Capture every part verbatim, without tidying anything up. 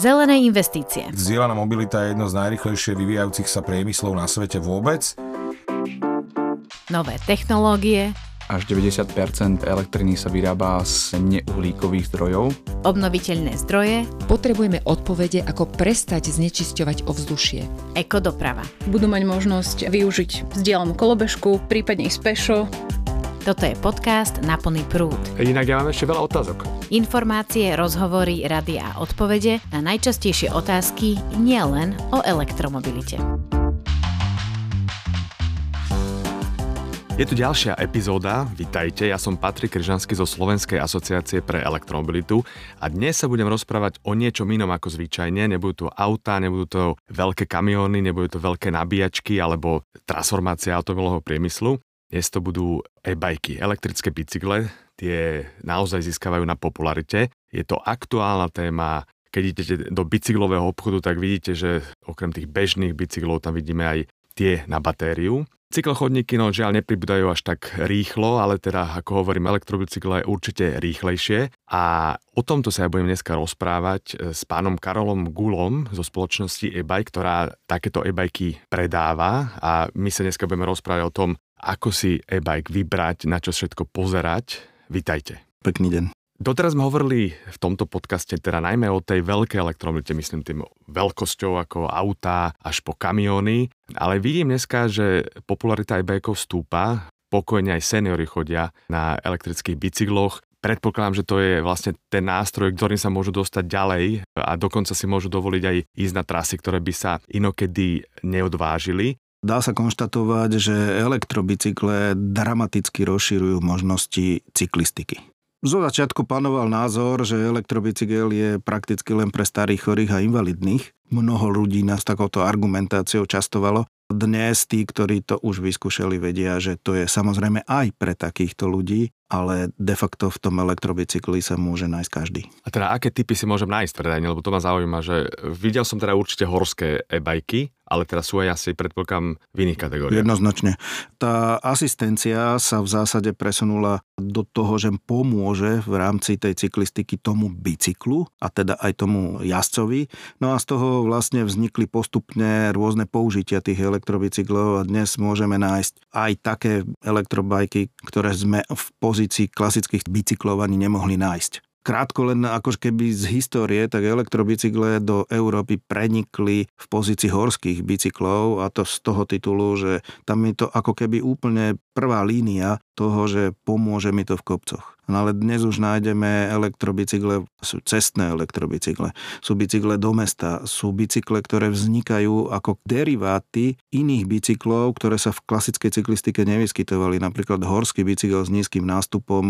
Zelené investície. Zdieľaná mobilita je jedno z najrýchlejšie vyvíjajúcich sa priemyslov na svete vôbec. Nové technológie. Až deväťdesiat percent elektriny sa vyrába z neuhlíkových zdrojov. Obnoviteľné zdroje. Potrebujeme odpovede, ako prestať znečisťovať ovzdušie. Ekodoprava. Budú mať možnosť využiť zdieľanú kolobežku, prípadne ísť pešo. Toto je podcast Na plný prúd. Inak ja mám ešte veľa otázok. Informácie, rozhovory, rady a odpovede na najčastejšie otázky nielen o elektromobilite. Je tu ďalšia epizóda. Vitajte, ja som Patrik Križanský zo Slovenskej asociácie pre elektromobilitu a dnes sa budem rozprávať o niečom inom ako zvyčajne. Nebudú to autá, nebudú to veľké kamióny, nebudú to veľké nabíjačky alebo transformácia automobilového priemyslu. Dnes to budú e-bajky, elektrické bicykle, tie naozaj získavajú na popularite. Je to aktuálna téma, keď idete do bicyklového obchodu, tak vidíte, že okrem tých bežných bicyklov tam vidíme aj tie na batériu. Cyklochodníky, no žiaľ, nepribúdajú až tak rýchlo, ale teda, ako hovorím, elektrobicykle je určite rýchlejšie. A o tomto sa ja budem dneska rozprávať s pánom Karolom Gulom zo spoločnosti e-bike, ktorá takéto e-bajky predáva. A my sa dneska budeme rozprávať o tom, ako si e-bike vybrať, na čo všetko pozerať. Vitajte. Pekný deň. Doteraz sme hovorili v tomto podcaste teda najmä o tej veľkej elektromobilite, myslím tým veľkosťou ako autá až po kamióny, ale vidím dneska, že popularita e-bajkov stúpa, pokojne aj seniori chodia na elektrických bicykloch. Predpokladám, že to je vlastne ten nástroj, ktorým sa môžu dostať ďalej a dokonca si môžu dovoliť aj ísť na trasy, ktoré by sa inokedy neodvážili. Dá sa konštatovať, že elektrobicykle dramaticky rozširujú možnosti cyklistiky. Zo začiatku panoval názor, že elektrobicykel je prakticky len pre starých, chorých a invalidných. Mnoho ľudí nás takouto argumentáciou častovalo. Dnes tí, ktorí to už vyskúšali, vedia, že to je samozrejme aj pre takýchto ľudí, ale de facto v tom elektrobicykli sa môže nájsť každý. A teda aké typy si môžem nájsť, predajne, lebo to ma zaujíma, že videl som teda určite horské e-bajky, ale teda sú aj asi, predpokladám, v iných kategóriách. Jednoznačne. Tá asistencia sa v zásade presunula do toho, že pomôže v rámci tej cyklistiky tomu bicyklu a teda aj tomu jazdcovi. No a z toho vlastne vznikli postupne rôzne použitia tých elektrobicyklov a dnes môžeme nájsť aj také elektrobajky, ktoré sme v pozícii klasických bicyklov ani nemohli nájsť. Krátko len ako keby z histórie, tak elektrobicykle do Európy prenikli v pozícii horských bicyklov a to z toho titulu, že tam je to ako keby úplne prvá línia toho, že pomôže mi to v kopcoch. No ale dnes už nájdeme elektrobicykle, sú cestné elektrobicykle, sú bicykle do mesta, sú bicykle, ktoré vznikajú ako deriváty iných bicyklov, ktoré sa v klasickej cyklistike nevyskytovali. Napríklad horský bicykel s nízkym nástupom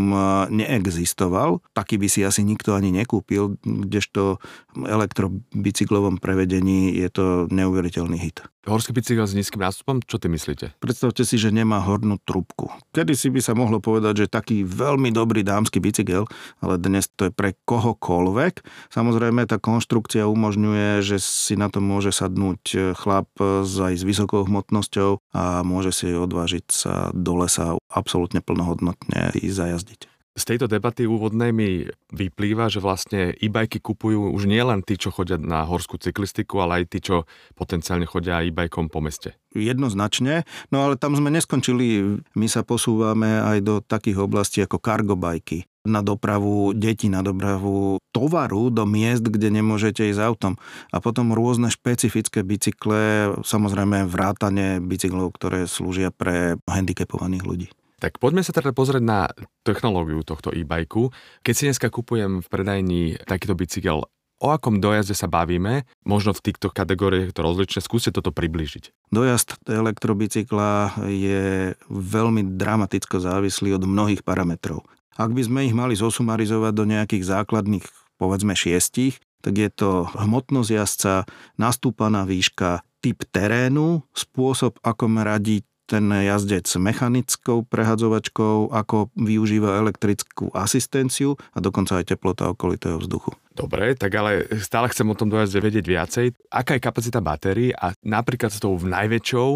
neexistoval, taký by si asi nikto ani nekúpil, kdežto v elektrobicyklovom prevedení je to neuveriteľný hit. Horský bicykel s nízkym nástupom, čo ty myslíte? Predstavte si, že nemá hornú trubku. Kedy si by sa mohlo povedať, že taký veľmi dobrý dámsky bicykel, ale dnes to je pre kohokoľvek. Samozrejme, tá konštrukcia umožňuje, že si na to môže sadnúť chlap aj s vysokou hmotnosťou a môže si odvážiť sa do lesa absolútne plnohodnotne i zajazdiť. Z tejto debaty úvodnej mi vyplýva, že vlastne e-bajky kupujú už nielen tí, čo chodia na horskú cyklistiku, ale aj tí, čo potenciálne chodia e-bajkom po meste. Jednoznačne, no ale tam sme neskončili. My sa posúvame aj do takých oblastí ako kargobajky na dopravu detí, na dopravu tovaru do miest, kde nemôžete ísť autom. A potom rôzne špecifické bicykle, samozrejme vrátane bicyklov, ktoré slúžia pre handicapovaných ľudí. Tak poďme sa teda pozrieť na technológiu tohto e-bajku. Keď si dneska kupujem v predajni takýto bicykel, o akom dojazde sa bavíme? Možno v týchto kategóriách to rozlične. Skúste toto približiť. Dojazd elektrobicykla je veľmi dramaticko závislý od mnohých parametrov. Ak by sme ich mali zosumarizovať do nejakých základných, povedzme šiestich, tak je to hmotnosť jazdca, nastúpaná výška, typ terénu, spôsob, ako radiť ten jazdec s mechanickou prehadzovačkou, ako využíva elektrickú asistenciu a dokonca aj teplota okolitého vzduchu. Dobre, tak ale stále chcem o tom dojazde vedieť viacej. Aká je kapacita batérií a napríklad s tou najväčšou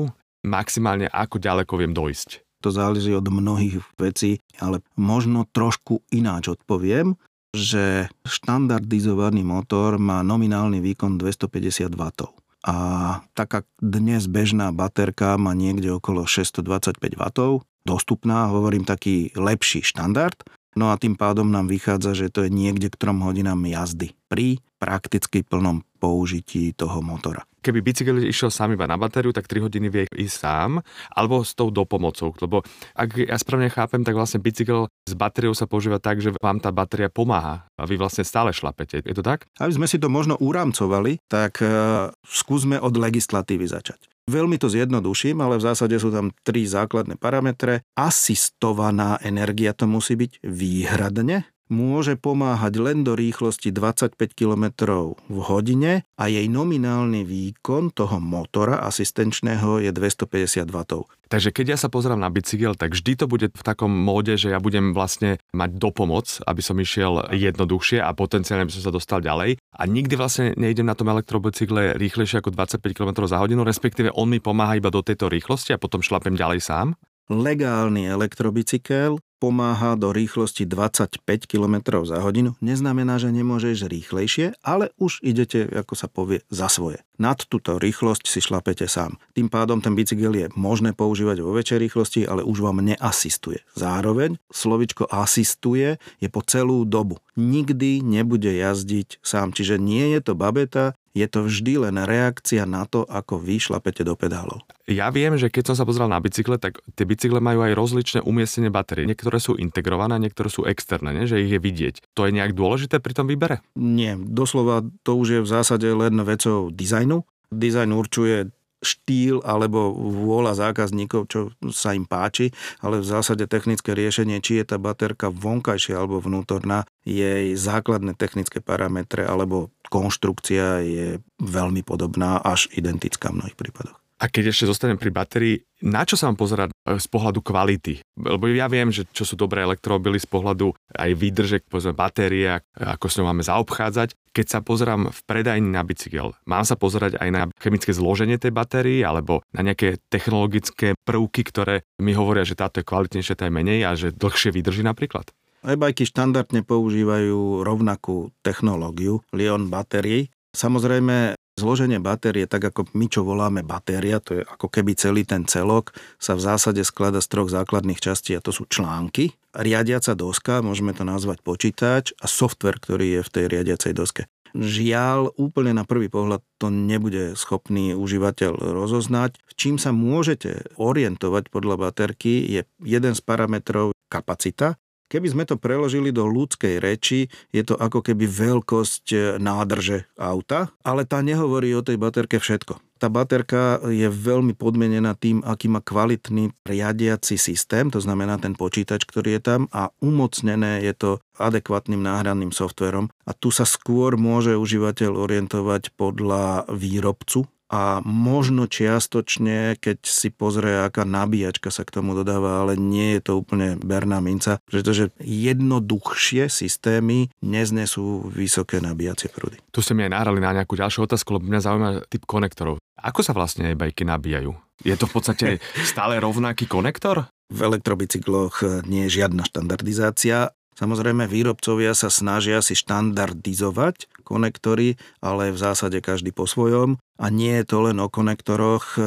maximálne ako ďaleko viem dojsť? To záleží od mnohých vecí, ale možno trošku ináč odpoviem, že štandardizovaný motor má nominálny výkon dvestopäťdesiat wattov. A taká dnes bežná baterka má niekde okolo šesťstodvadsaťpäť wattov, dostupná, hovorím taký lepší štandard, no a tým pádom nám vychádza, že to je niekde k trom hodinám jazdy pri prakticky plnom použití toho motora. Keby bicykel išiel sám iba na batériu, tak tri hodiny vie ísť sám, alebo s tou dopomocou, lebo ak ja správne chápem, tak vlastne bicykel s batériou sa používa tak, že vám tá batéria pomáha a vy vlastne stále šlapete. Je to tak? Aby sme si to možno urámcovali, tak uh, skúsme od legislatívy začať. Veľmi to zjednoduším, ale v zásade sú tam tri základné parametre. Asistovaná energia to musí byť výhradne. Môže pomáhať len do rýchlosti dvadsaťpäť kilometrov v hodine a jej nominálny výkon toho motora asistenčného je dvestopäťdesiat wattov. Takže keď ja sa pozerám na bicykel, tak vždy to bude v takom móde, že ja budem vlastne mať dopomoc, aby som išiel jednoduchšie a potenciálne by som sa dostal ďalej. A nikdy vlastne nejdem na tom elektrobicykle rýchlejšie ako dvadsaťpäť kilometrov za hodinu, respektíve on mi pomáha iba do tejto rýchlosti a potom šlapem ďalej sám. Legálny elektrobicykel pomáha do rýchlosti dvadsaťpäť kilometrov za hodinu. Neznamená, že nemôžeš rýchlejšie, ale už idete, ako sa povie, za svoje. Nad túto rýchlosť si šlapete sám. Tým pádom ten bicykel je možné používať vo väčšej rýchlosti, ale už vám neasistuje. Zároveň slovičko asistuje je po celú dobu. Nikdy nebude jazdiť sám, čiže nie je to babeta, je to vždy len reakcia na to, ako vy šlapete do pedálov. Ja viem, že keď som sa pozrel na bicykle, tak tie bicykle majú aj rozličné umiestnenie batérií. Niektoré sú integrované, niektoré sú externé, ne? Že ich je vidieť. To je nejak dôležité pri tom výbere? Nie, doslova to už je v zásade len vecou dizajnu. Dizajn určuje štýl alebo vôľa zákazníkov, čo sa im páči, ale v zásade technické riešenie, či je tá baterka vonkajšia alebo vnútorná, jej základné technické parametre alebo konštrukcia je veľmi podobná, až identická v mnohých prípadoch. A keď ešte zostanem pri batérii, na čo sa vám pozerať z pohľadu kvality? Lebo ja viem, že čo sú dobré elektromobily z pohľadu aj výdržek, povedzme batérie, ako s ňou máme zaobchádzať. Keď sa pozerám v predajni na bicykel, mám sa pozerať aj na chemické zloženie tej batérie alebo na nejaké technologické prvky, ktoré mi hovoria, že táto je kvalitnejšia, tá je menej a že dlhšie vydrží napríklad? E-bajky štandardne používajú rovnakú technológiu Lion batérií. Samozrejme, zloženie batérie, tak ako my čo voláme batéria, to je ako keby celý ten celok, sa v zásade skladá z troch základných častí a to sú články, riadiaca doska, môžeme to nazvať počítač a software, ktorý je v tej riadiacej doske. Žiaľ, úplne na prvý pohľad to nebude schopný užívateľ rozoznať. Čím sa môžete orientovať podľa baterky je jeden z parametrov kapacita. Keby sme to preložili do ľudskej reči, je to ako keby veľkosť nádrže auta, ale tá nehovorí o tej baterke všetko. Tá baterka je veľmi podmienená tým, aký má kvalitný riadiaci systém, to znamená ten počítač, ktorý je tam a umocnené je to adekvátnym náhranným softverom. A tu sa skôr môže užívateľ orientovať podľa výrobcu a možno čiastočne, keď si pozrie, aká nabíjačka sa k tomu dodáva, ale nie je to úplne berná minca, pretože jednoduchšie systémy neznesú vysoké nabíjacie prúdy. Tu ste mi aj nahrali na nejakú ďalšiu otázku, lebo mňa zaujíma typ konektorov. Ako sa vlastne e-bajky nabíjajú? Je to v podstate stále rovnaký konektor? V elektrobicykloch nie je žiadna štandardizácia. Samozrejme, výrobcovia sa snažia si štandardizovať konektory, ale v zásade každý po svojom. A nie je to len o konektoroch.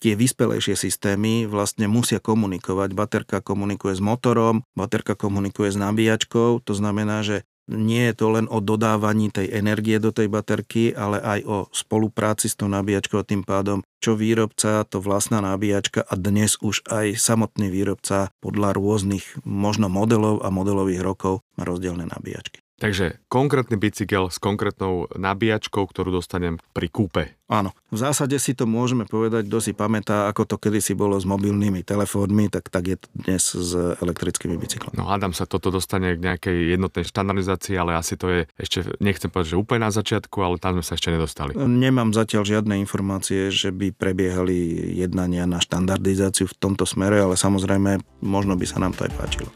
Tie vyspelejšie systémy vlastne musia komunikovať. Baterka komunikuje s motorom, baterka komunikuje s nabíjačkou. To znamená, že nie je to len o dodávaní tej energie do tej baterky, ale aj o spolupráci s tou nabíjačkou a tým pádom, čo výrobca, to vlastná nabíjačka a dnes už aj samotný výrobca podľa rôznych možno modelov a modelových rokov má rozdielne nabíjačky. Takže konkrétny bicykel s konkrétnou nabíjačkou, ktorú dostanem pri kúpe. Áno, v zásade si to môžeme povedať, kto si pamätá, ako to kedysi bolo s mobilnými telefónmi, tak, tak je to dnes s elektrickými bicyklami. No hádam sa, toto dostane k nejakej jednotnej štandardizácii, ale asi to je ešte, nechcem povedať, že úplne na začiatku, ale tam sme sa ešte nedostali. Nemám zatiaľ žiadne informácie, že by prebiehali jednania na štandardizáciu v tomto smere, ale samozrejme, možno by sa nám to aj páčilo.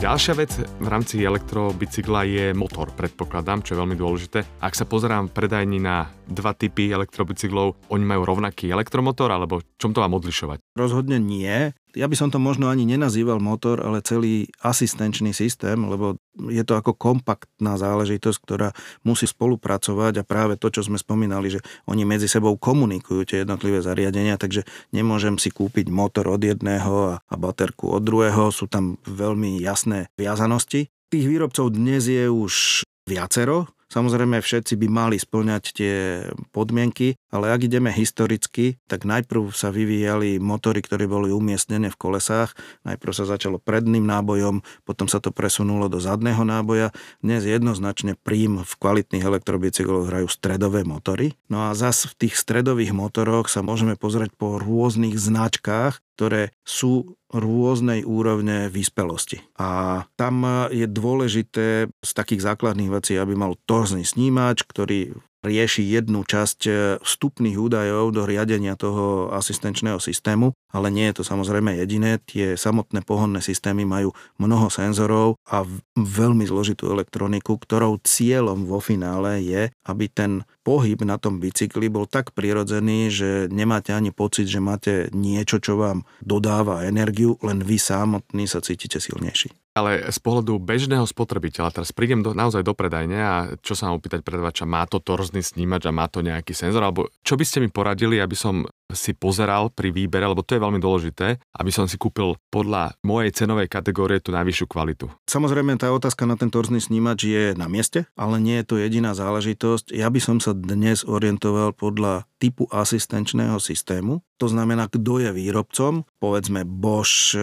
Ďalšia vec v rámci elektrobicykla je motor, predpokladám, čo je veľmi dôležité. Ak sa pozerám v predajni na dva typy elektrobicyklov, oni majú rovnaký elektromotor, alebo čom to mám odlišovať? Rozhodne nie. Ja by som to možno ani nenazýval motor, ale celý asistenčný systém, lebo je to ako kompaktná záležitosť, ktorá musí spolupracovať a práve to, čo sme spomínali, že oni medzi sebou komunikujú tie jednotlivé zariadenia, takže nemôžem si kúpiť motor od jedného a baterku od druhého, sú tam veľmi jasné viazanosti. Tých výrobcov dnes je už viacero. Samozrejme, všetci by mali spĺňať tie podmienky, ale ak ideme historicky, tak najprv sa vyvíjali motory, ktoré boli umiestnené v kolesách. Najprv sa začalo predným nábojom, potom sa to presunulo do zadného náboja. Dnes jednoznačne prím v kvalitných elektrobicykloch hrajú stredové motory. No a zas v tých stredových motoroch sa môžeme pozrieť po rôznych značkách, ktoré sú rôznej úrovne výspelosti. A tam je dôležité z takých základných vecí, aby mal torzný snímač, ktorý rieši jednu časť vstupných údajov do riadenia toho asistenčného systému, ale nie je to samozrejme jediné. Tie samotné pohonné systémy majú mnoho senzorov a veľmi zložitú elektroniku, ktorou cieľom vo finále je, aby ten pohyb na tom bicykli bol tak prirodzený, že nemáte ani pocit, že máte niečo, čo vám dodáva energiu, len vy samotní sa cítite silnejší. Ale z pohľadu bežného spotrebiteľa, teraz prídem do, naozaj do predajne a čo sa mám opýtať predavača, má to torzný snímač a má to nejaký senzor, alebo čo by ste mi poradili, aby som si pozeral pri výbere, lebo to je veľmi dôležité, aby som si kúpil podľa mojej cenovej kategórie tú najvyššiu kvalitu. Samozrejme, tá otázka na ten torzný snímač je na mieste, ale nie je to jediná záležitosť. Ja by som sa dnes orientoval podľa typu asistenčného systému. To znamená, kto je výrobcom. Povedzme Bosch,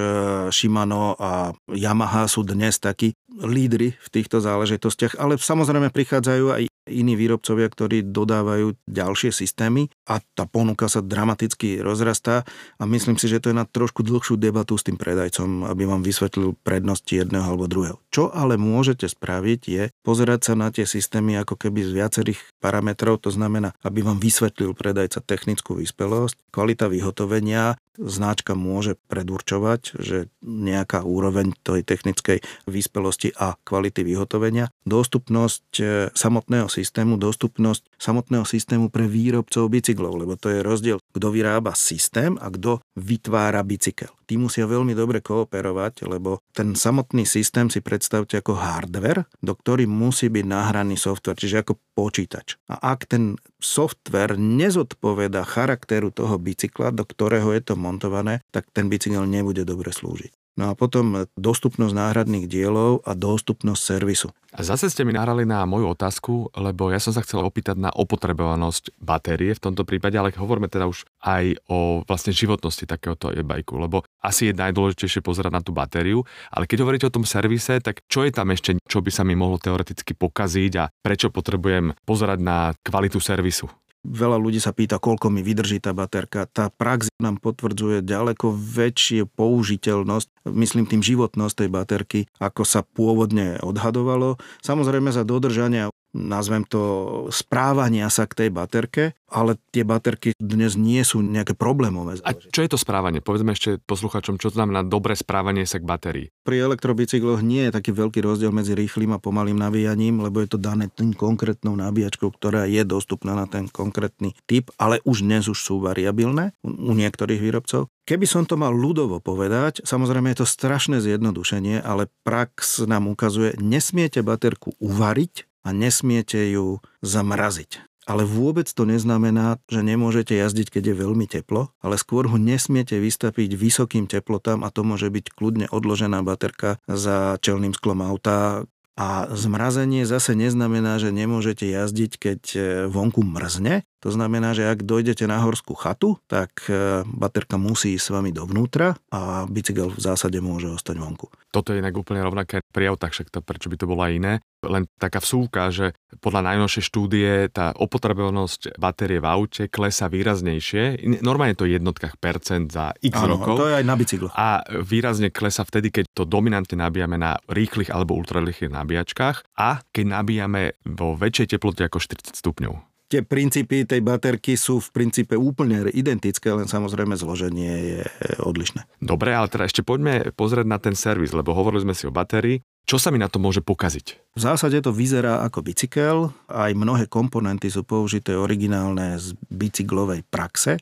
Shimano a Yamaha sú dnes takí lídri v týchto záležitostiach, ale samozrejme prichádzajú aj iní výrobcovia, ktorí dodávajú ďalšie systémy a tá ponuka sa dramaticky rozrastá a myslím si, že to je na trošku dlhšiu debatu s tým predajcom, aby vám vysvetlil prednosti jedného alebo druhého. Čo ale môžete spraviť je pozerať sa na tie systémy ako keby z viacerých parametrov, to znamená, aby vám vysvetlil predajca technickú vyspelosť, kvalita vyhotovenia, značka môže predurčovať, že nejaká úroveň tej technickej výspelosti a kvality vyhotovenia, dostupnosť samotného systému, dostupnosť samotného systému pre výrobcov bicyklov, lebo to je rozdiel, kto vyrába systém a kto vytvára bicykel. Tí musia veľmi dobre kooperovať, lebo ten samotný systém si predstavte ako hardware, do ktorý musí byť nahraný software, čiže ako počítač. A ak ten software nezodpovedá charakteru toho bicykla, do ktorého je to montované, tak ten bicykel nebude dobre slúžiť. No a potom dostupnosť náhradných dielov a dostupnosť servisu. A zase ste mi nahrali na moju otázku, lebo ja som sa chcel opýtať na opotrebovanosť batérie v tomto prípade, ale hovoríme teda už aj o vlastne životnosti takéhoto e-bajku, lebo asi je najdôležitejšie pozerať na tú batériu, ale keď hovoríte o tom servise, tak čo je tam ešte, čo by sa mi mohlo teoreticky pokaziť a prečo potrebujem pozerať na kvalitu servisu? Veľa ľudí sa pýta, koľko mi vydrží tá baterka. Tá prax nám potvrdzuje ďaleko väčšie použiteľnosť, myslím tým životnosť tej baterky, ako sa pôvodne odhadovalo. Samozrejme za dodržania, nazvem to, správania sa k tej baterke, ale tie baterky dnes nie sú nejaké problémové. A čo je to správanie? Povedzme ešte posluchačom, čo znamená dobré správanie sa k batérii. Pri elektrobicykloch nie je taký veľký rozdiel medzi rýchlym a pomalým nabíjaním, lebo je to dané tým konkrétnou nabíjačkou, ktorá je dostupná na ten konkrétny typ, ale už dnes už sú variabilné u niektorých výrobcov. Keby som to mal ľudovo povedať, samozrejme je to strašné zjednodušenie, ale prax nám ukazuje, nesmiete baterku uvariť a nesmiete ju zamraziť. Ale vôbec to neznamená, že nemôžete jazdiť, keď je veľmi teplo, ale skôr ho nesmiete vystapiť vysokým teplotám a to môže byť kľudne odložená baterka za čelným sklom auta. A zmrazenie zase neznamená, že nemôžete jazdiť, keď vonku mrzne. To znamená, že ak dojdete na horskú chatu, tak baterka musí ísť s vami dovnútra a bicykel v zásade môže ostať vonku. Toto je inak úplne rovnaké pri autách, však to, prečo by to bolo iné. Len taká vsúvka, že podľa najnovšej štúdie tá opotrebovanosť batérie v aute klesá výraznejšie. Normálne je to jednotkách percent za x ano, rokov. To je aj na bicyklu. A výrazne klesá vtedy, keď to dominantne nabíjame na rýchlych alebo ultrarýchlych nabíjačkách a keď nabíjame vo väčšej teplote ako štyridsať stupňov. Tie princípy tej baterky sú v princípe úplne identické, len samozrejme zloženie je odlišné. Dobre, ale teda ešte poďme pozrieť na ten servis, lebo hovorili sme si o batérii. Čo sa mi na to môže pokaziť? V zásade to vyzerá ako bicykel, aj mnohé komponenty sú použité originálne z bicyklovej praxe,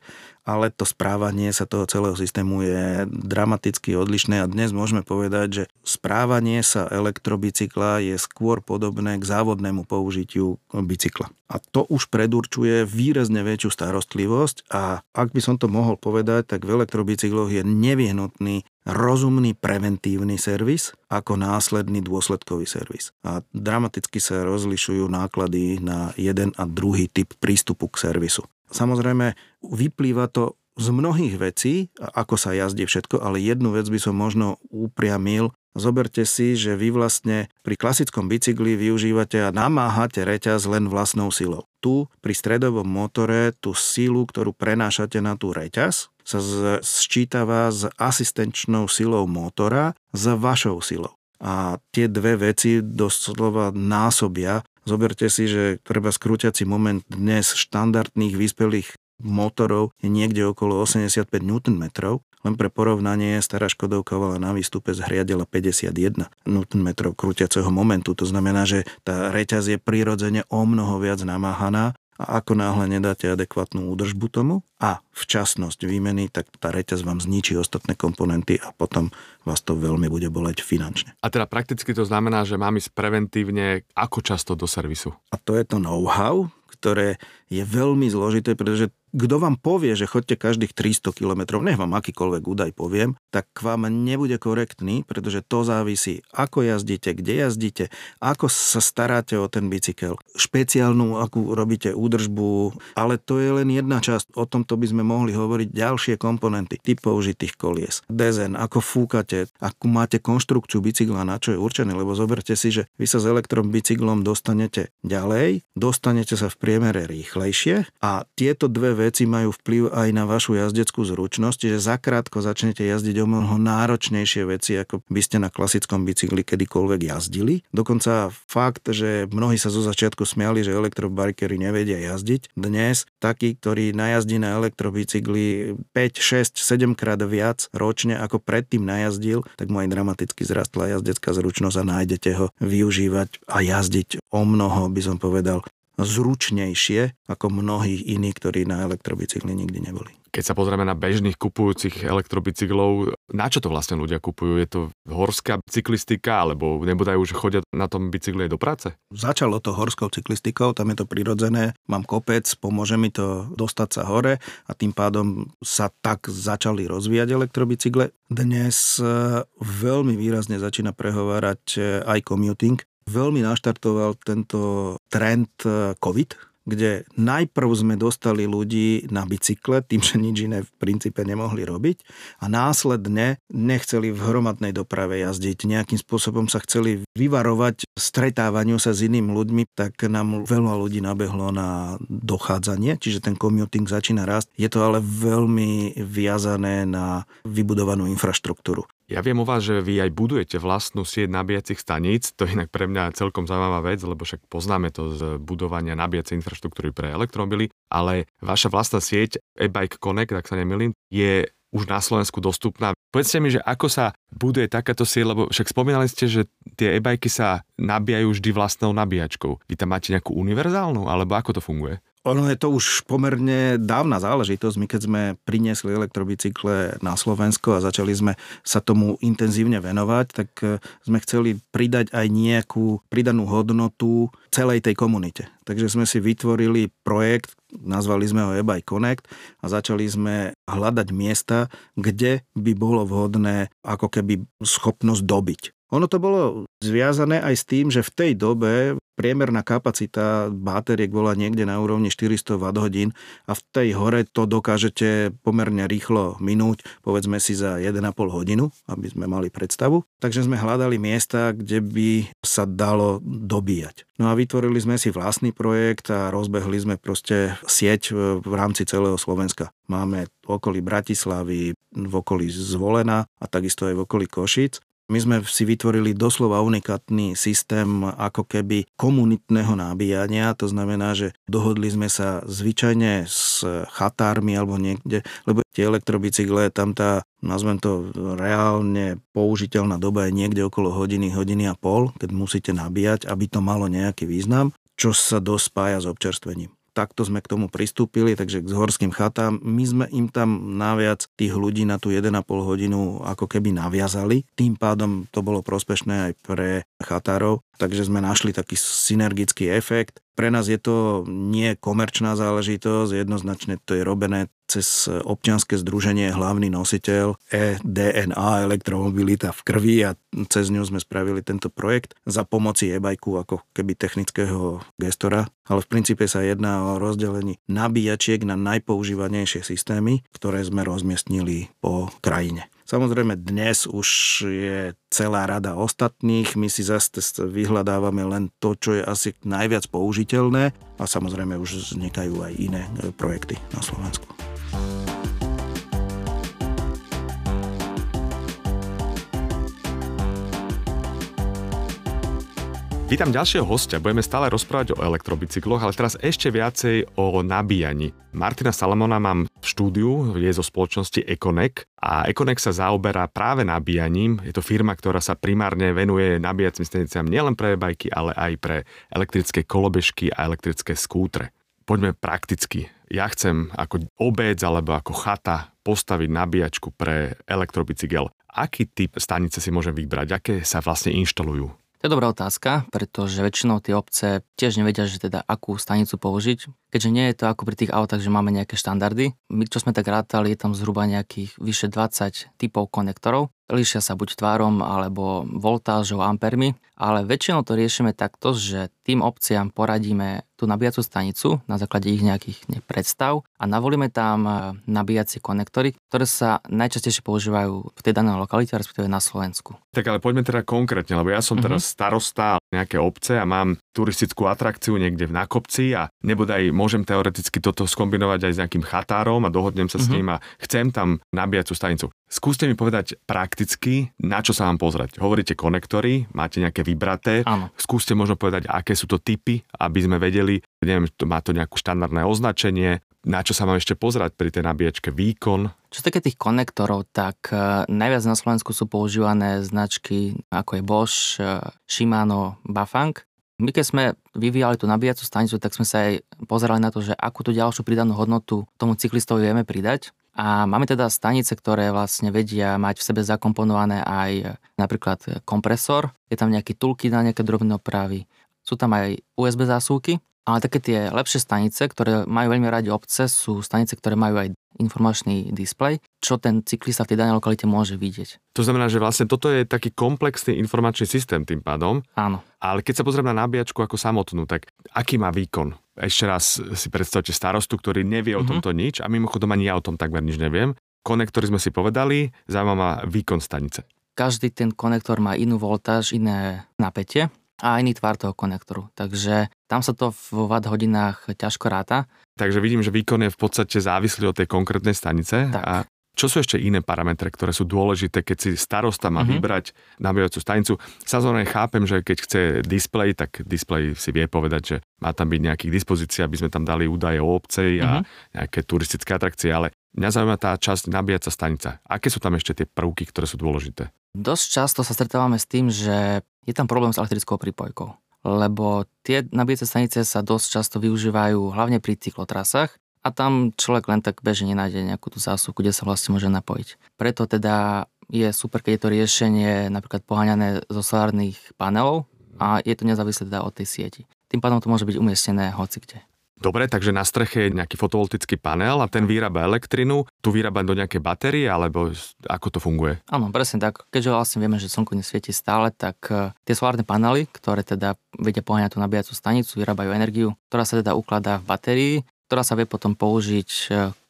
ale to správanie sa toho celého systému je dramaticky odlišné a dnes môžeme povedať, že správanie sa elektrobicykla je skôr podobné k závodnému použitiu bicykla. A to už predurčuje výrazne väčšiu starostlivosť a ak by som to mohol povedať, tak v elektrobicykloch je nevyhnutný rozumný preventívny servis ako následný dôsledkový servis. A dramaticky sa rozlišujú náklady na jeden a druhý typ prístupu k servisu. Samozrejme, vyplýva to z mnohých vecí, ako sa jazdí všetko, ale jednu vec by som možno upriamil. Zoberte si, že vy vlastne pri klasickom bicykli využívate a namáhate reťaz len vlastnou silou. Tu pri stredovom motore tú silu, ktorú prenášate na tú reťaz, sa sčítava s asistenčnou silou motora s vašou silou. A tie dve veci doslova násobia. Zoberte si, že treba skrúťací moment dnes štandardných vyspelých motorov je niekde okolo osemdesiatpäť newtonmetrov. Len pre porovnanie stará Škodovka bola na výstupe zhriadela päťdesiatjeden newtonmetrov krúťaceho momentu. To znamená, že tá reťaz je prirodzene o mnoho viac namáhaná. A ako náhle nedáte adekvátnu údržbu tomu a včasnosť výmeny, tak tá reťaz vám zničí ostatné komponenty a potom vás to veľmi bude boleť finančne. A teda prakticky to znamená, že mám ísť preventívne ako často do servisu? A to je to know-how, ktoré je veľmi zložité, pretože kto vám povie, že chodte každých tristo kilometrov, nech vám akýkoľvek údaj poviem, tak k vám nebude korektný, pretože to závisí, ako jazdíte, kde jazdíte, ako sa staráte o ten bicykel, špeciálnu, akú robíte údržbu, ale to je len jedna časť. O tomto by sme mohli hovoriť ďalšie komponenty, typ použitých kolies, dezen, ako fúkate, akú máte konštrukciu bicykla, na čo je určený, lebo zoberte si, že vy sa s elektrobicyklom dostanete ďalej, dostanete sa v priemere rýchlejšie a tieto dve veci majú vplyv aj na vašu jazdeckú zručnosť, že zakrátko začnete jazdiť o mnoho náročnejšie veci, ako by ste na klasickom bicykli kedykoľvek jazdili. Dokonca fakt, že mnohí sa zo začiatku smiali, že elektrobikery nevedia jazdiť. Dnes takí, ktorí najazdí na elektrobicykli päť, šesť, sedem krát viac ročne, ako predtým najazdil, tak mu aj dramaticky zrastla jazdecká zručnosť a nájdete ho využívať a jazdiť o mnoho, by som povedal, zručnejšie ako mnohí iní, ktorí na elektrobicykli nikdy neboli. Keď sa pozrieme na bežných kupujúcich elektrobicyklov, na čo to vlastne ľudia kupujú? Je to horská cyklistika, alebo nebodaj už chodia na tom bicykli do práce? Začalo to horskou cyklistikou, tam je to prirodzené. Mám kopec, pomôže mi to dostať sa hore a tým pádom sa tak začali rozvíjať elektrobicykle. Dnes veľmi výrazne začína prehovárať aj commuting. Veľmi naštartoval tento trend COVID, kde najprv sme dostali ľudí na bicykle, tým, že nič iné v princípe nemohli robiť a následne nechceli v hromadnej doprave jazdiť. Nejakým spôsobom sa chceli vyvarovať stretávaniu sa s inými ľuďmi, tak nám veľa ľudí nabehlo na dochádzanie, čiže ten commuting začína rásť. Je to ale veľmi viazané na vybudovanú infraštruktúru. Ja viem o vás, že vy aj budujete vlastnú sieť nabíjacích staníc, to je inak pre mňa celkom zaujímavá vec, lebo však poznáme to z budovania nabíjacej infraštruktúry pre elektromobily, ale vaša vlastná sieť e-bike Connect, ak sa nemýlim, je už na Slovensku dostupná. Povedzte mi, že ako sa buduje takáto sieť, lebo však spomínali ste, že tie e-bajky sa nabíjajú vždy vlastnou nabíjačkou. Vy tam máte nejakú univerzálnu, alebo ako to funguje? Ono je to už pomerne dávna záležitosť. My keď sme priniesli elektrobicykle na Slovensko a začali sme sa tomu intenzívne venovať, tak sme chceli pridať aj nejakú pridanú hodnotu celej tej komunite. Takže sme si vytvorili projekt, nazvali sme ho eBike Connect a začali sme hľadať miesta, kde by bolo vhodné ako keby schopnosť dobiť. Ono to bolo zviazané aj s tým, že v tej dobe priemerná kapacita batériek bola niekde na úrovni štyristo watthodín a v tej hore to dokážete pomerne rýchlo minúť, povedzme si za jeden a pol hodinu, aby sme mali predstavu. Takže sme hľadali miesta, kde by sa dalo dobíjať. No a vytvorili sme si vlastný projekt a rozbehli sme proste sieť v rámci celého Slovenska. Máme v okolí Bratislavy, v okolí Zvolena a takisto aj v okolí Košíc. My sme si vytvorili doslova unikátny systém ako keby komunitného nabíjania, to znamená, že dohodli sme sa zvyčajne s chatármi alebo niekde, lebo tie elektrobicykle, tam tá, nazvem to reálne použiteľná doba je niekde okolo hodiny, hodiny a pol, keď musíte nabíjať, aby to malo nejaký význam, čo sa dospája s občerstvením. takto sme k tomu pristúpili, takže k horským chatám. My sme im tam naviac tých ľudí na tú jeden a pol hodinu ako keby naviazali. Tým pádom to bolo prospešné aj pre chatárov, takže sme našli taký synergický efekt. Pre nás je to nie komerčná záležitosť, jednoznačne to je robené cez občianske združenie Hlavný nositeľ e dé en á, elektromobilita v krvi, a cez ňu sme spravili tento projekt za pomoci e-bajku ako keby technického gestora, ale v princípe sa jedná o rozdelení nabíjačiek na najpoužívanejšie systémy, ktoré sme rozmiestnili po krajine. Samozrejme, dnes už je celá rada ostatných, my si zase vyhľadávame len to, čo je asi najviac použiteľné, a samozrejme už vznikajú aj iné projekty na Slovensku. Vítam ďalšieho hostia, budeme stále rozprávať o elektrobicykloch, ale teraz ešte viacej o nabíjaní. Martina Salamona mám v štúdiu, je zo spoločnosti Econec a Econec sa zaoberá práve nabíjaním. Je to firma, ktorá sa primárne venuje nabíjacím staniciam nielen pre bajky, ale aj pre elektrické kolobežky a elektrické skútre. Poďme prakticky. Ja chcem ako obec alebo ako chata postaviť nabíjačku pre elektrobicykel. Aký typ stanice si môžem vybrať? Aké sa vlastne inštalujú? To je dobrá otázka, pretože väčšinou tie obce tiež nevedia, že teda akú stanicu použiť, keďže nie je to ako pri tých autách, že máme nejaké štandardy. My, čo sme tak rátali, je tam zhruba nejakých vyše dvadsať typov konektorov. Líšia sa buď tvarom, alebo voltážou, ampermi, ale väčšinou to riešime takto, že tým obciam poradíme tú nabíjacú stanicu na základe ich nejakých predstav a navolíme tam nabíjacie konektory, ktoré sa najčastejšie používajú v tej danej lokalite, respektíve na Slovensku. Tak ale poďme teda konkrétne, lebo ja som mm-hmm. teraz starosta nejaké obce a mám turistickú atrakciu niekde na kopci a nebodaj môžem teoreticky toto skombinovať aj s nejakým chatárom a dohodnem sa mm-hmm. s ním a chcem tam nabíjacú stanicu. Skúste mi povedať prakticky, na čo sa mám pozrieť. Hovoríte konektory, máte nejaké vybraté. Áno. Skúste možno povedať, aké sú to typy, aby sme vedeli, neviem, má to nejakú štandardné označenie, na čo sa mám ešte pozerať pri tej nabíjačke, výkon. Čo sa týka tých konektorov, tak najviac na Slovensku sú používané značky ako je Bosch, Shimano, Bafang. My keď sme vyvíjali tú nabíjacú stanicu, tak sme sa aj pozerali na to, že akú tú ďalšiu pridanú hodnotu tomu cyklistovi vieme pridať. A máme teda stanice, ktoré vlastne vedia mať v sebe zakomponované aj napríklad kompresor, je tam nejaký toolkit na nejaké drobné opravy, sú tam aj ú es bé zásuvky, ale také tie lepšie stanice, ktoré majú veľmi radi obce, sú stanice, ktoré majú aj informačný displej, čo ten cyklista v tej danej lokalite môže vidieť. To znamená, že vlastne toto je taký komplexný informačný systém tým pádom. Áno. Ale keď sa pozriem na nabíjačku ako samotnú, tak aký má výkon? Ešte raz si predstavte starostu, ktorý nevie o mm-hmm. tomto nič a mimochodom ani ja o tom takmer nič neviem. Konektory sme si povedali, zaujímavá výkon stanice. Každý ten konektor má inú voltáž, iné napätie a iný tvar toho konektoru. Takže tam sa to v watt hodinách ťažko ráta. Takže vidím, že výkon je v podstate závislý od tej konkrétnej stanice. Tak. A čo sú ešte iné parametre, ktoré sú dôležité, keď si starosta má mm-hmm. vybrať nabíjacú stanicu? Samozrejme chápem, že keď chce displej, tak displej si vie povedať, že má tam byť nejakých dispozícií, aby sme tam dali údaje o obci a mm-hmm. nejaké turistické atrakcie, ale mňa zaujíma tá časť nabíjaca stanica. Aké sú tam ešte tie prvky, ktoré sú dôležité? Dosť často sa stretávame s tým, že je tam problém s elektrickou prípojkou, lebo tie nabíjace stanice sa dosť často využívajú hlavne pri cyklotrasách a tam človek len tak bežne nenájde nejakú tú zásuvku, kde sa vlastne môže napojiť. Preto teda je super, keď je to riešenie napríklad poháňané zo solárnych panelov a je to nezávislé teda od tej sieti. Tým pádom to môže byť umiestnené hocikde. Dobre, takže na streche je nejaký fotovoltický panel a ten vyrába elektrinu, tu vyrába do nejaké batérie, alebo ako to funguje? Áno, presne tak. Keďže vlastne vieme, že slnko nesvieti stále, tak tie solárne panely, ktoré teda vedia poháňať tú nabíjacú stanicu, vyrábajú energiu, ktorá sa teda ukladá v batérii, ktorá sa vie potom použiť,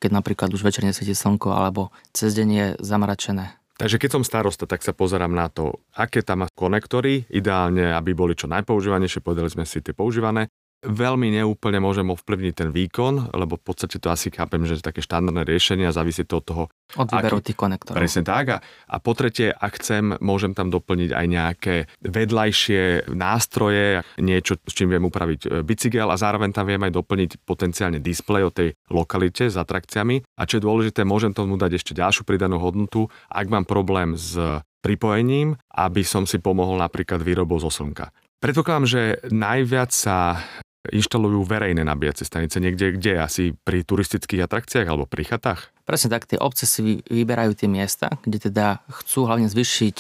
keď napríklad už večer nesvieti slnko, alebo cez deň je zamračené. Takže keď som starosta, tak sa pozerám na to, aké tam má konektory, ideálne, aby boli čo najpoužívanejšie, povedali sme si tie používané. Veľmi neúplne môžem ovplyvniť ten výkon, lebo v podstate to asi chápem, že také štandardné riešenia závisí to od toho... Od výberu tých konektorov. Presne tak. A, a po tretie, ak chcem, môžem tam doplniť aj nejaké vedľajšie nástroje, niečo, s čím viem upraviť bicykel a zároveň tam viem aj doplniť potenciálne displej o tej lokalite s atrakciami. A čo je dôležité, môžem tomu dať ešte ďalšiu pridanú hodnotu, ak mám problém s pripojením, aby som si pomohol napríklad výrobou zo slnka. Predpokladám, že najviac sa inštalujú verejné nabíjacie stanice niekde, kde asi pri turistických atrakciách alebo pri chatách? Presne tak, tie obce si vyberajú tie miesta, kde teda chcú hlavne zvýšiť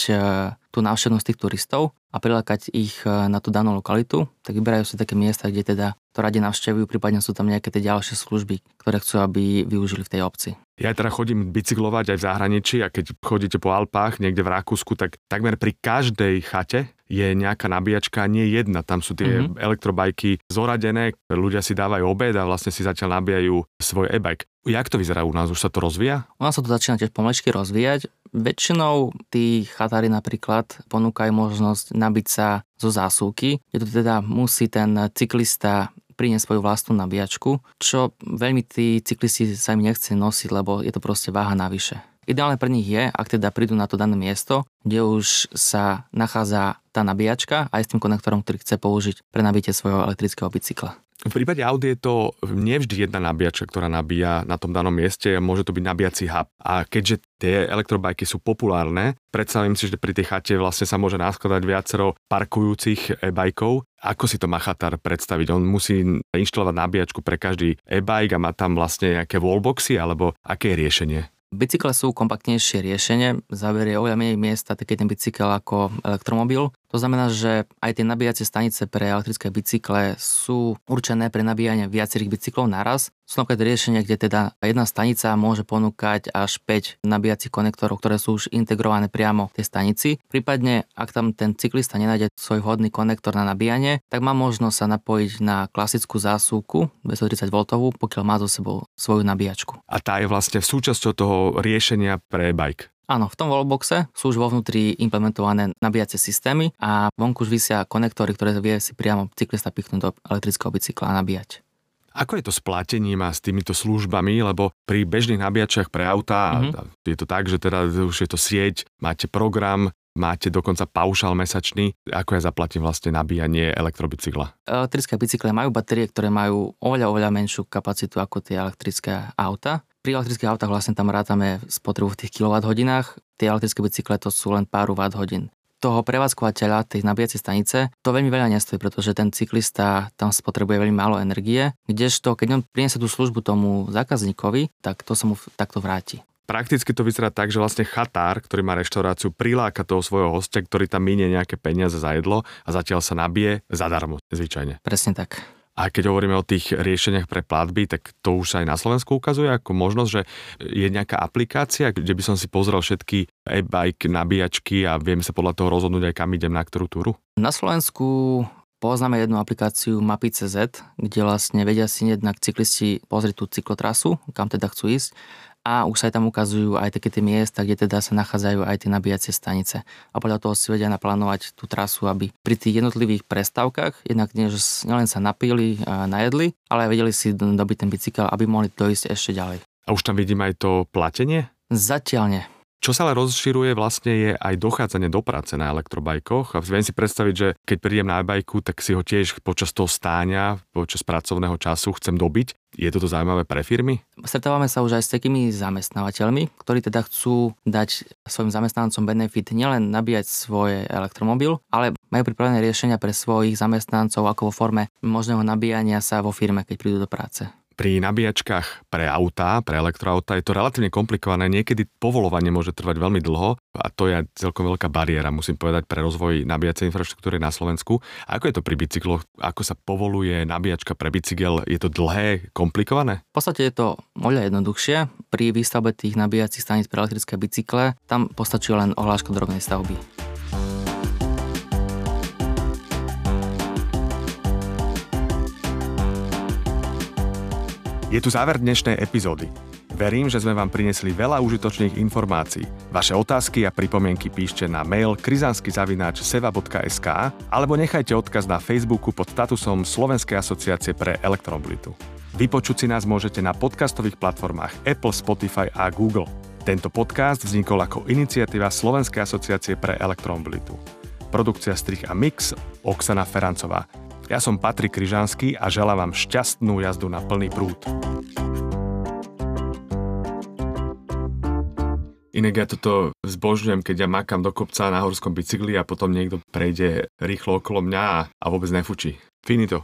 tú návštevnosť tých turistov a prilákať ich na tú danú lokalitu, tak vyberajú si také miesta, kde teda to radi navštevujú, prípadne sú tam nejaké tie ďalšie služby, ktoré chcú, aby využili v tej obci. Ja teda chodím bicyklovať aj v zahraničí a keď chodíte po Alpách niekde v Rakúsku, tak takmer pri každej chate je nejaká nabíjačka, nie jedna. Tam sú tie mm-hmm. elektrobajky zoradené, ľudia si dávajú obed a vlastne si zatiaľ nabíjajú svoj e-bike. Jak to vyzerá u nás? Už sa to rozvíja? U nás sa to začína tiež pomaličky rozvíjať. Väčšinou tí chatári napríklad ponúkajú možnosť nabiť sa zo zásuvky, kde to teda musí ten cyklista priniesť svoju vlastnú nabíjačku, čo veľmi tí cyklisti sa im nechce nosiť, lebo je to proste váha navyše. Ideálne pre nich je, ak teda prídu na to dané miesto, kde už sa nachádza tá nabíjačka aj s tým konektorom, ktorý chce použiť pre nabitie svojho elektrického bicykla. V prípade Audi je to nevždy jedna nabíjačka, ktorá nabíja na tom danom mieste, môže to byť nabíjací hub. A keďže tie elektrobajky sú populárne, predstavím si, že pri tej chate vlastne sa môže naskladať viacero parkujúcich e-bajkov. Ako si to má chatár predstaviť? On musí inštalovať nabíjačku pre každý e-bike a má tam vlastne nejaké wallboxy, alebo aké je riešenie? Bicykle sú kompaktnejšie riešenie, zaberie oveľa menej miesta, taký ten bicykel ako elektromobil. To znamená, že aj tie nabíjacie stanice pre elektrické bicykle sú určené pre nabíjanie viacerých bicyklov naraz. Sú napríklad riešenie, kde teda jedna stanica môže ponúkať až päť nabíjacích konektorov, ktoré sú už integrované priamo v tej stanici. Prípadne, ak tam ten cyklista nenájde svoj vhodný konektor na nabíjanie, tak má možnosť sa napojiť na klasickú zásuvku dvestotridsať voltovú, pokiaľ má so sebou svoju nabíjačku. A tá je vlastne súčasťou toho riešenia pre bike. Áno, v tom wallboxe sú už vo vnútri implementované nabíjacie systémy a vonku už visia konektory, ktoré vie si priamo cyklista pichnúť do elektrického bicykla a nabíjať. Ako je to s platením a s týmito službami, lebo pri bežných nabíjačiach pre autá mm-hmm. je to tak, že teda už je to sieť, máte program, máte dokonca paušál mesačný. Ako ja zaplatím vlastne nabíjanie elektrobicykla? Elektrické bicykle majú batérie, ktoré majú oveľa, oveľa menšiu kapacitu ako tie elektrické auta. Pri elektrických autách vlastne tam rátame spotrebu v tých kilowatthodinách. Tie elektrické bicykle to sú len pár watthodín. Toho prevádzkovateľa tej nabíjacej stanice to veľmi veľa nestojí, pretože ten cyklista tam spotrebuje veľmi málo energie, kdežto keď on priniesie tú službu tomu zákazníkovi, tak to sa mu takto vráti. Prakticky to vyzerá tak, že vlastne chatár, ktorý má reštauráciu, priláka toho svojho hostia, ktorý tam minie nejaké peniaze za jedlo a zatiaľ sa nabije zadarmo, zvyčajne. Presne tak. A keď hovoríme o tých riešeniach pre platby, tak to už sa aj na Slovensku ukazuje ako možnosť, že je nejaká aplikácia, kde by som si pozrel všetky e-bike nabíjačky a viem sa podľa toho rozhodnúť aj kam idem, na ktorú túru? Na Slovensku poznáme jednu aplikáciu Mapy bodka cé zet, kde vlastne vedia si jednak cyklisti pozrieť tú cyklotrasu, kam teda chcú ísť. A už sa tam ukazujú aj také tie miesta, kde teda sa nachádzajú aj tie nabíjacie stanice. A podľa toho si vedia naplánovať tú trasu, aby pri tých jednotlivých prestávkach jednak nie, že nielen sa napíli a najedli, ale aj vedeli si dobiť ten bicykel, aby mohli dojsť ešte ďalej. A už tam vidím aj to platenie? Zatiaľ nie. Čo sa ale rozširuje vlastne je aj dochádzanie do práce na elektrobajkoch. A viem si predstaviť, že keď prídem na e-bajku, tak si ho tiež počas toho stáňa, počas pracovného času chcem dobiť. Je toto zaujímavé pre firmy? Stretávame sa už aj s takými zamestnávateľmi, ktorí teda chcú dať svojim zamestnancom benefit nielen nabíjať svoje elektromobil, ale majú pripravené riešenia pre svojich zamestnancov ako vo forme možného nabíjania sa vo firme, keď prídu do práce. Pri nabíjačkách pre autá, pre elektroautá je to relatívne komplikované, niekedy povoľovanie môže trvať veľmi dlho a to je celkom veľká bariéra, musím povedať, pre rozvoj nabíjacej infraštruktúry na Slovensku. Ako je to pri bicykloch? Ako sa povoluje nabíjačka pre bicykel? Je to dlhé, komplikované? V podstate je to oveľa jednoduchšie. Pri výstavbe tých nabíjacích staníc pre elektrické bicykle tam postačí len ohláška drobnej stavby. Je tu záver dnešnej epizódy. Verím, že sme vám priniesli veľa užitočných informácií. Vaše otázky a pripomienky píšte na mail križanský zavináč seva bodka es ká alebo nechajte odkaz na Facebooku pod statusom Slovenskej asociácie pre elektromobilitu. Vypočuť si nás môžete na podcastových platformách Apple, Spotify a Google. Tento podcast vznikol ako iniciatíva Slovenskej asociácie pre elektromobilitu. Produkcia Strich a Mix Oksana Ferancová. Ja som Patrik Križanský a želám vám šťastnú jazdu na plný prúd. Inak ja toto zbožňujem, keď ja makám do kopca na horskom bicykli a potom niekto prejde rýchlo okolo mňa a vôbec nefučí. Finito.